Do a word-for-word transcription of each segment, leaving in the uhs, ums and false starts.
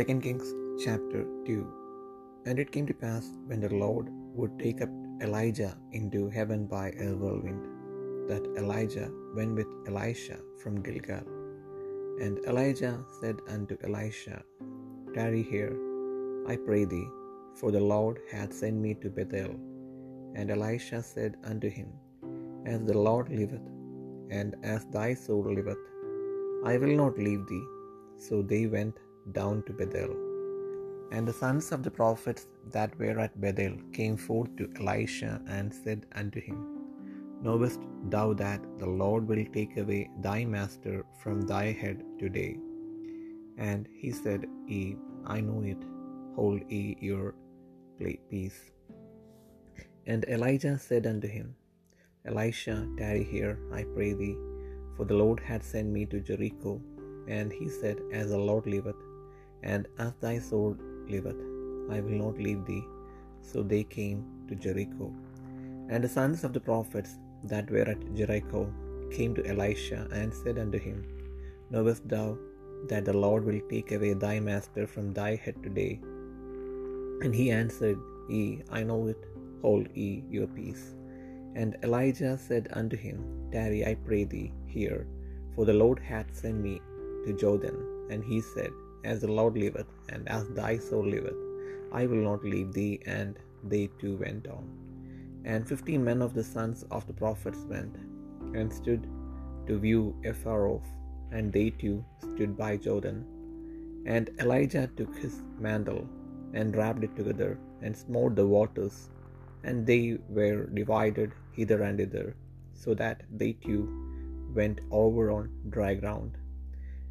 Second Kings chapter two. And it came to pass, when the Lord would take up Elijah into heaven by a whirlwind, that Elijah went with Elisha from Gilgal. And Elijah said unto Elisha, Tarry here, I pray thee, for the Lord hath sent me to Bethel. And Elisha said unto him, As the Lord liveth, and as thy soul liveth, I will not leave thee. So they went down to Bethel. And the sons of the prophets that were at Bethel came forth to Elisha and said unto him, Knowest thou that the Lord will take away thy master from thy head today? And he said, Yea, I know it. Hold ye your peace. And Elijah said unto him, Elisha, tarry here, I pray thee, for the Lord hath sent me to Jericho. And he said, As the Lord liveth, and as thy soul liveth, I will not leave thee. So they came to Jericho. And the sons of the prophets that were at Jericho came to Elisha and said unto him, Knowest thou that the Lord will take away thy master from thy head today? And he answered, Yea, I know it. Hold ye your peace. And Elijah said unto him, Tarry, I pray thee, here, for the Lord hath sent me to Jordan. And he said, As the Lord liveth, and as thy soul liveth, I will not leave thee. And they too went on. And fifty men of the sons of the prophets went, and stood to view afar off, and they too stood by Jordan. And Elijah took his mantle, and wrapped it together, and smote the waters, and they were divided hither and thither, so that they too went over on dry ground.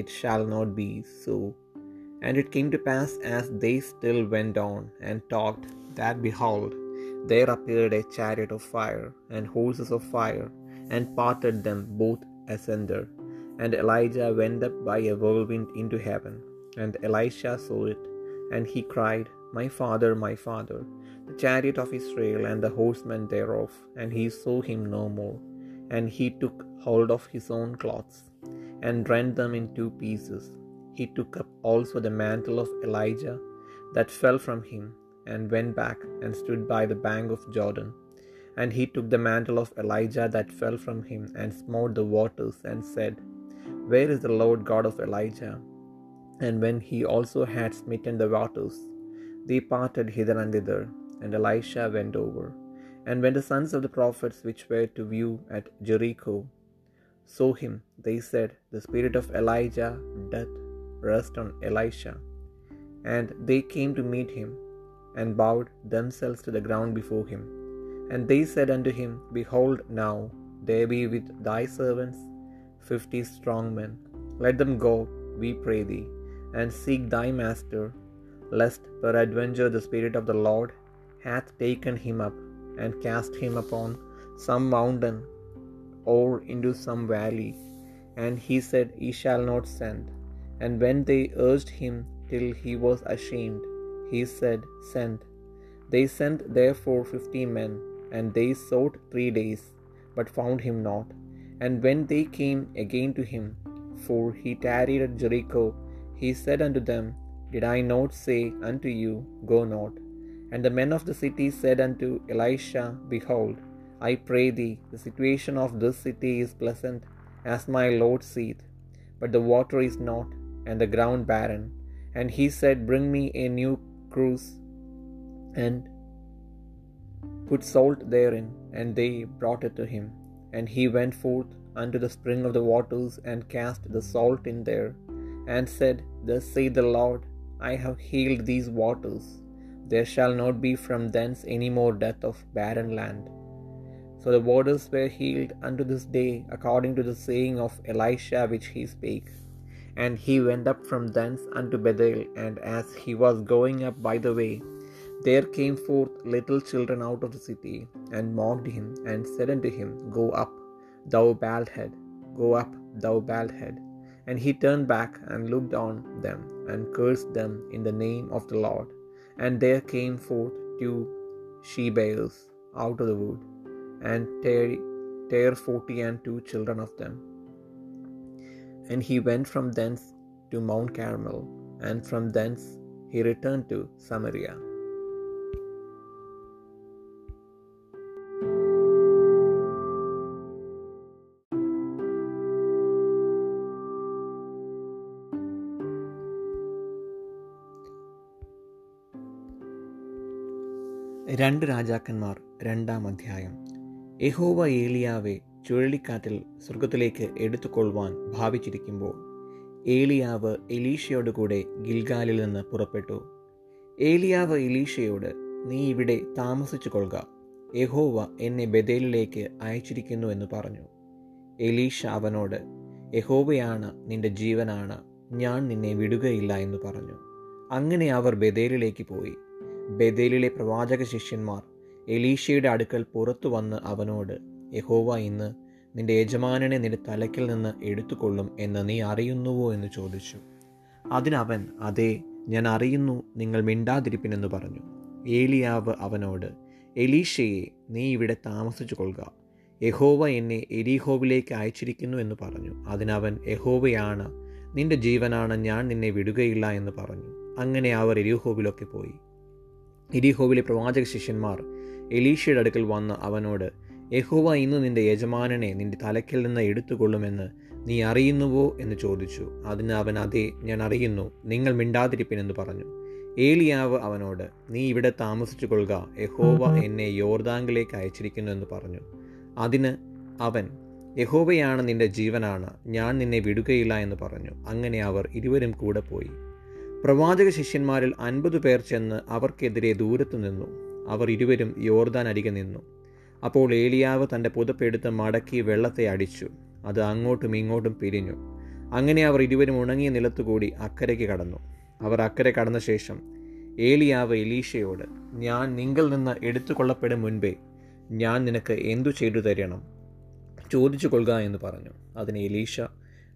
it shall not be so. And it came to pass, as they still went on and talked, that behold, there appeared a chariot of fire and horses of fire, and parted them both asunder. And Elijah went up by a whirlwind into heaven. And Elisha saw it, and he cried, My father, my father, the chariot of Israel and the horsemen thereof. And he saw him no more. And he took hold of his own clothes, and rent them in two pieces. He took up also the mantle of Elijah that fell from him, and went back and stood by the bank of Jordan. And he took the mantle of Elijah that fell from him, and smote the waters, and said, Where is the Lord God of Elijah? And when he also had smitten the waters, they parted hither and thither, and Elisha went over. And when the sons of the prophets which were to view at Jericho saw him, they said, The spirit of Elijah doth rest on Elisha. And they came to meet him, and bowed themselves to the ground before him. And they said unto him, Behold, now there be with thy servants fifty strong men. Let them go, we pray thee, and seek thy master, lest peradventure the spirit of the Lord hath taken him up, and cast him upon some mountain, or into some valley. And he said, Ye shall not send. And when they urged him till he was ashamed, he said, Send. They sent therefore fifty men, and they sought three days, but found him not. And when they came again to him, for he tarried at Jericho, he said unto them, Did I not say unto you, Go not? And the men of the city said unto Elisha, Behold, I pray thee, the situation of this city is pleasant, as my Lord seeth, but the water is not, and the ground barren. And he said, Bring me a new cruse, and put salt therein. And they brought it to him. And he went forth unto the spring of the waters, and cast the salt in there, and said, Thus saith the Lord, I have healed these waters. There shall not be from thence any more death of barren land. So the waters were healed unto this day, according to the saying of Elisha which he spake. And he went up from thence unto Bethel, and as he was going up by the way, there came forth little children out of the city, and mocked him, and said unto him, Go up, thou bald head, go up, thou bald head. And he turned back, and looked on them, and cursed them in the name of the Lord. And there came forth two she-bears out of the wood, and tare, tare forty and two children of them. And he went from thence to Mount Carmel, and from thence he returned to Samaria. രണ്ട് രാജാക്കന്മാർ രണ്ടാം അധ്യായം. യഹോവ ഏലിയാവെ ചുഴലിക്കാറ്റിൽ സ്വർഗത്തിലേക്ക് എടുത്തുകൊള്ളുവാൻ ഭാവിച്ചിരിക്കുമ്പോൾ ഏലിയാവ് എലീഷയോടുകൂടെ ഗിൽഗാലിൽ നിന്ന് പുറപ്പെട്ടു. ഏലിയാവ് എലീഷയോട്, നീ ഇവിടെ താമസിച്ചു കൊള്ളുക, യഹോവ എന്നെ ബഥേലിലേക്ക് അയച്ചിരിക്കുന്നു എന്ന് പറഞ്ഞു. എലീഷ അവനോട്, യഹോവയാണ് നിന്റെ ജീവനാണ്, ഞാൻ നിന്നെ വിടുകയില്ല എന്ന് പറഞ്ഞു. അങ്ങനെ അവർ ബഥേലിലേക്ക് പോയി. ബഥേലിലെ പ്രവാചക ശിഷ്യന്മാർ എലീഷയുടെ അടുക്കൽ പുറത്തു വന്ന് അവനോട്, യഹോവ ഇന്ന് നിന്റെ യജമാനനെ നിന്റെ തലയ്ക്കിൽ നിന്ന് എടുത്തുകൊള്ളും എന്ന് നീ അറിയുന്നുവോ എന്ന് ചോദിച്ചു. അതിനവൻ, അതേ, ഞാൻ അറിയുന്നു, നിങ്ങൾ മിണ്ടാതിരിപ്പിനെന്ന് പറഞ്ഞു. ഏലിയാവ് അവനോട്, എലീഷയെ, നീ ഇവിടെ താമസിച്ചു കൊള്ളുക, യഹോവ എന്നെ എരിഹോവിലേക്ക് അയച്ചിരിക്കുന്നു എന്ന് പറഞ്ഞു. അതിനവൻ, യഹോവയാണ് നിന്റെ ജീവനാണ്, ഞാൻ നിന്നെ വിടുകയില്ല എന്ന് പറഞ്ഞു. അങ്ങനെ അവർ എരിഹോവിലൊക്കെ പോയി. എരിഹോവിലെ പ്രവാചക ശിഷ്യന്മാർ എലീഷയുടെ അടുക്കൽ വന്ന് അവനോട്, യഹോവ ഇന്ന് നിന്റെ യജമാനനെ നിന്റെ തലയ്ക്കൽ നിന്ന് എടുത്തുകൊള്ളുമെന്ന് നീ അറിയുന്നുവോ എന്ന് ചോദിച്ചു. അതിന് അവൻ, അതേ, ഞാൻ അറിയുന്നു, നിങ്ങൾ മിണ്ടാതിരിപ്പിനെന്ന് പറഞ്ഞു. ഏലിയാവ് അവനോട്, നീ ഇവിടെ താമസിച്ചു കൊള്ളുക, യഹോവ എന്നെ യോർദാങ്കിലേക്ക് അയച്ചിരിക്കുന്നു എന്ന് പറഞ്ഞു. അതിന് അവൻ, യഹോവയാണ് നിന്റെ ജീവനാണ്, ഞാൻ നിന്നെ വിടുകയില്ല എന്ന് പറഞ്ഞു. അങ്ങനെ അവർ ഇരുവരും കൂടെ പോയി. പ്രവാചക ശിഷ്യന്മാരിൽ അൻപത് പേർ ചെന്ന് അവർക്കെതിരെ ദൂരത്തു നിന്നു. അവർ ഇരുവരും യോർദാൻ അരികെ നിന്നു. അപ്പോൾ ഏലിയാവ് തൻ്റെ പുതപ്പെടുത്ത് മടക്കി വെള്ളത്തെ അടിച്ചു. അത് അങ്ങോട്ടും ഇങ്ങോട്ടും പിരിഞ്ഞു. അങ്ങനെ അവർ ഇരുവരും ഉണങ്ങിയ നിലത്തുകൂടി അക്കരയ്ക്ക് കടന്നു. അവർ അക്കരെ കടന്ന ശേഷം ഏലിയാവ് എലീഷയോട്, ഞാൻ നിങ്ങൾ നിന്ന് എടുത്തുകൊള്ളപ്പെടും മുൻപേ ഞാൻ നിനക്ക് എന്തു ചെയ്തു തരണം ചോദിച്ചു കൊള്ളുക എന്ന് പറഞ്ഞു. അതിന് എലീഷ,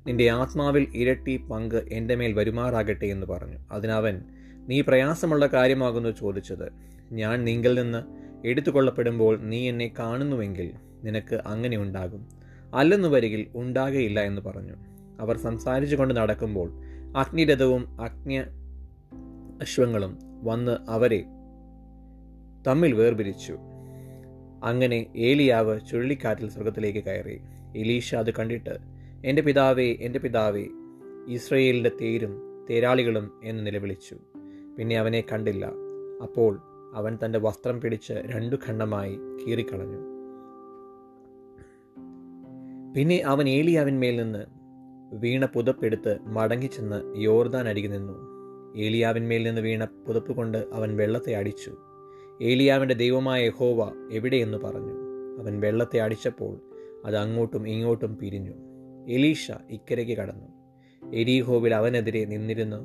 നിന്റെ ആത്മാവിൽ ഇരട്ടി പങ്ക് എൻ്റെ മേൽ വരുമാറാകട്ടെ എന്ന് പറഞ്ഞു. അതിനവൻ, നീ പ്രയാസമുള്ള കാര്യമാകുന്നു ചോദിച്ചത്. ഞാൻ നിങ്കിൽ നിന്ന് എടുത്തുകൊള്ളപ്പെടുമ്പോൾ നീ എന്നെ കാണുന്നുവെങ്കിൽ നിനക്ക് അങ്ങനെ ഉണ്ടാകും, അല്ലെന്നു വരികിൽ ഉണ്ടാകയില്ല എന്ന് പറഞ്ഞു. അവർ സംസാരിച്ചു കൊണ്ട് നടക്കുമ്പോൾ അഗ്നിരഥവും അഗ്നി അശ്വങ്ങളും വന്ന് അവരെ തമ്മിൽ വേർപിരിച്ചു. അങ്ങനെ ഏലിയാവ് ചുഴലിക്കാറ്റിൽ സ്വർഗത്തിലേക്ക് കയറി. എലീഷ അത് കണ്ടിട്ട്, എൻ്റെ പിതാവേ, എൻ്റെ പിതാവേ, ഇസ്രയേലിൻ്റെ തേരും തേരാളികളും എന്ന് നിലവിളിച്ചു. പിന്നെ അവനെ കണ്ടില്ല. അപ്പോൾ അവൻ തൻ്റെ വസ്ത്രം പിടിച്ച് രണ്ടു ഖണ്ഡമായി കീറിക്കളഞ്ഞു. പിന്നെ അവൻ ഏലിയാവിന്മേൽ നിന്ന് വീണ പുതപ്പെടുത്ത് മടങ്ങിച്ചെന്ന് യോർദാൻ അരികെ നിന്നു. ഏലിയാവിന്മേൽ നിന്ന് വീണ പുതപ്പ് കൊണ്ട് അവൻ വെള്ളത്തെ അടിച്ചു. ഏലിയാവിൻ്റെ ദൈവമായ യഹോവ എവിടെയെന്ന് പറഞ്ഞു. അവൻ വെള്ളത്തെ അടിച്ചപ്പോൾ അത് അങ്ങോട്ടും ഇങ്ങോട്ടും പിരിഞ്ഞു. എലീഷ ഇക്കരയ്ക്ക് കടന്നു. എരിഹോവിൽ അവനെതിരെ നിന്നിരുന്നു.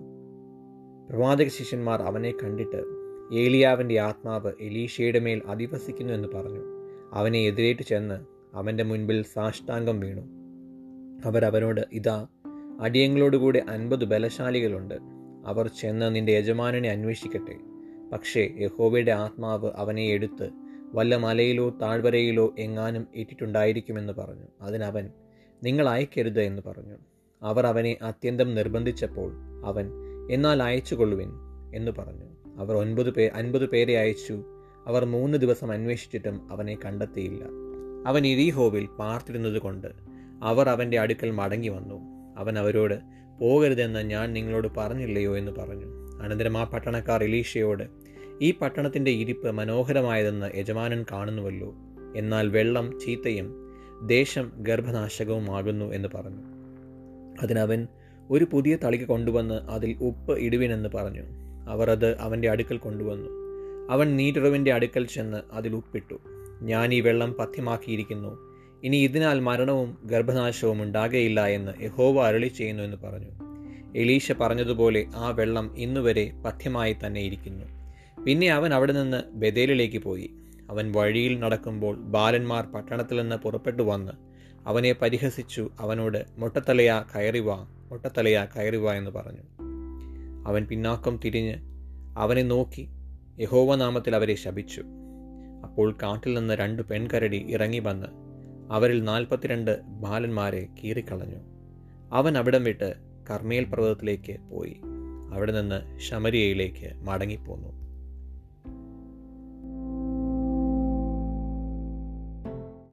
പ്രവാചക ശിഷ്യന്മാർ അവനെ കണ്ടിട്ട്, ഏലിയാവിൻ്റെ ആത്മാവ് എലീഷയുടെ മേൽ അധിവസിക്കുന്നു എന്ന് പറഞ്ഞു. അവനെ എതിരേറ്റ് ചെന്ന് അവൻ്റെ മുൻപിൽ സാഷ്ടാംഗം വീണു. അവർ അവനോട്, ഇതാ, അടിയങ്ങളോടുകൂടെ അൻപത് ബലശാലികളുണ്ട്, അവർ ചെന്ന് നിന്റെ യജമാനനെ അന്വേഷിക്കട്ടെ. പക്ഷേ യഹോവയുടെ ആത്മാവ് അവനെ എടുത്ത് വല്ല മലയിലോ താഴ്വരയിലോ എങ്ങാനും ഇട്ടിട്ടുണ്ടായിരിക്കുമെന്ന് പറഞ്ഞു. അതിനവൻ, നിങ്ങൾ അയക്കരുത് എന്ന് പറഞ്ഞു. അവർ അവനെ അത്യന്തം നിർബന്ധിച്ചപ്പോൾ അവൻ, എന്നാൽ അയച്ചു കൊള്ളുവിൻ എന്ന് പറഞ്ഞു. അവർ ഒൻപത് പേ അൻപത് പേരെ അയച്ചു. അവർ മൂന്ന് ദിവസം അന്വേഷിച്ചിട്ടും അവനെ കണ്ടെത്തിയില്ല. അവൻ എരിഹോവിൽ പാർത്തിരുന്നത് കൊണ്ട് അവർ അവൻ്റെ അടുക്കൽ മടങ്ങി വന്നു. അവൻ അവരോട്, പോകരുതെന്ന് ഞാൻ നിങ്ങളോട് പറഞ്ഞില്ലയോ എന്ന് പറഞ്ഞു. അനന്തരം ആ പട്ടണക്കാർ എലീഷയോട്, ഈ പട്ടണത്തിൻ്റെ ഇരിപ്പ് മനോഹരമായതെന്ന് യജമാനൻ കാണുന്നുവല്ലോ, എന്നാൽ വെള്ളം ചീത്തയും ദേശം ഗർഭനാശകവുമാകുന്നു എന്ന് പറഞ്ഞു. അതിനവൻ, ഒരു പുതിയ തളിക കൊണ്ടുവന്ന് അതിൽ ഉപ്പ് ഇടുവിനെന്ന് പറഞ്ഞു. അവർ അത് അവൻ്റെ അടുക്കൽ കൊണ്ടുവന്നു. അവൻ നീരുറവിൻ്റെ അടുക്കൽ ചെന്ന് അതിൽ ഉപ്പിട്ടു. ഞാൻ ഈ വെള്ളം പഥ്യമാക്കിയിരിക്കുന്നു, ഇനി ഇതിനാൽ മരണവും ഗർഭനാശവും ഉണ്ടാകയില്ല എന്ന് യഹോവ അരുളി ചെയ്യുന്നു എന്ന് പറഞ്ഞു. എലീശ പറഞ്ഞതുപോലെ ആ വെള്ളം ഇന്നുവരെ പഥ്യമായി തന്നെ ഇരിക്കുന്നു. പിന്നെ അവൻ അവിടെ നിന്ന് ബഥേലിലേക്ക് പോയി. അവൻ വഴിയിൽ നടക്കുമ്പോൾ ബാലന്മാർ പട്ടണത്തിൽ നിന്ന് പുറപ്പെട്ടു വന്ന് അവനെ പരിഹസിച്ചു അവനോട് മുട്ടത്തലയാ കയറിവാ, മുട്ടത്തലയാ കയറിവാ എന്ന് പറഞ്ഞു. അവൻ പിന്നാക്കം തിരിഞ്ഞ് അവനെ നോക്കി യഹോവ നാമത്തിൽ അവരെ ശപിച്ചു. അപ്പോൾ കാട്ടിൽ നിന്ന് രണ്ട് പെൺകരടി ഇറങ്ങി വന്ന് അവരിൽ നാൽപ്പത്തിരണ്ട് ബാലന്മാരെ കീറിക്കളഞ്ഞു. അവൻ അവിടം വിട്ട് കർമ്മേൽ പർവ്വതത്തിലേക്ക് പോയി. അവിടെ നിന്ന് ശമരിയയിലേക്ക് മടങ്ങിപ്പോന്നു.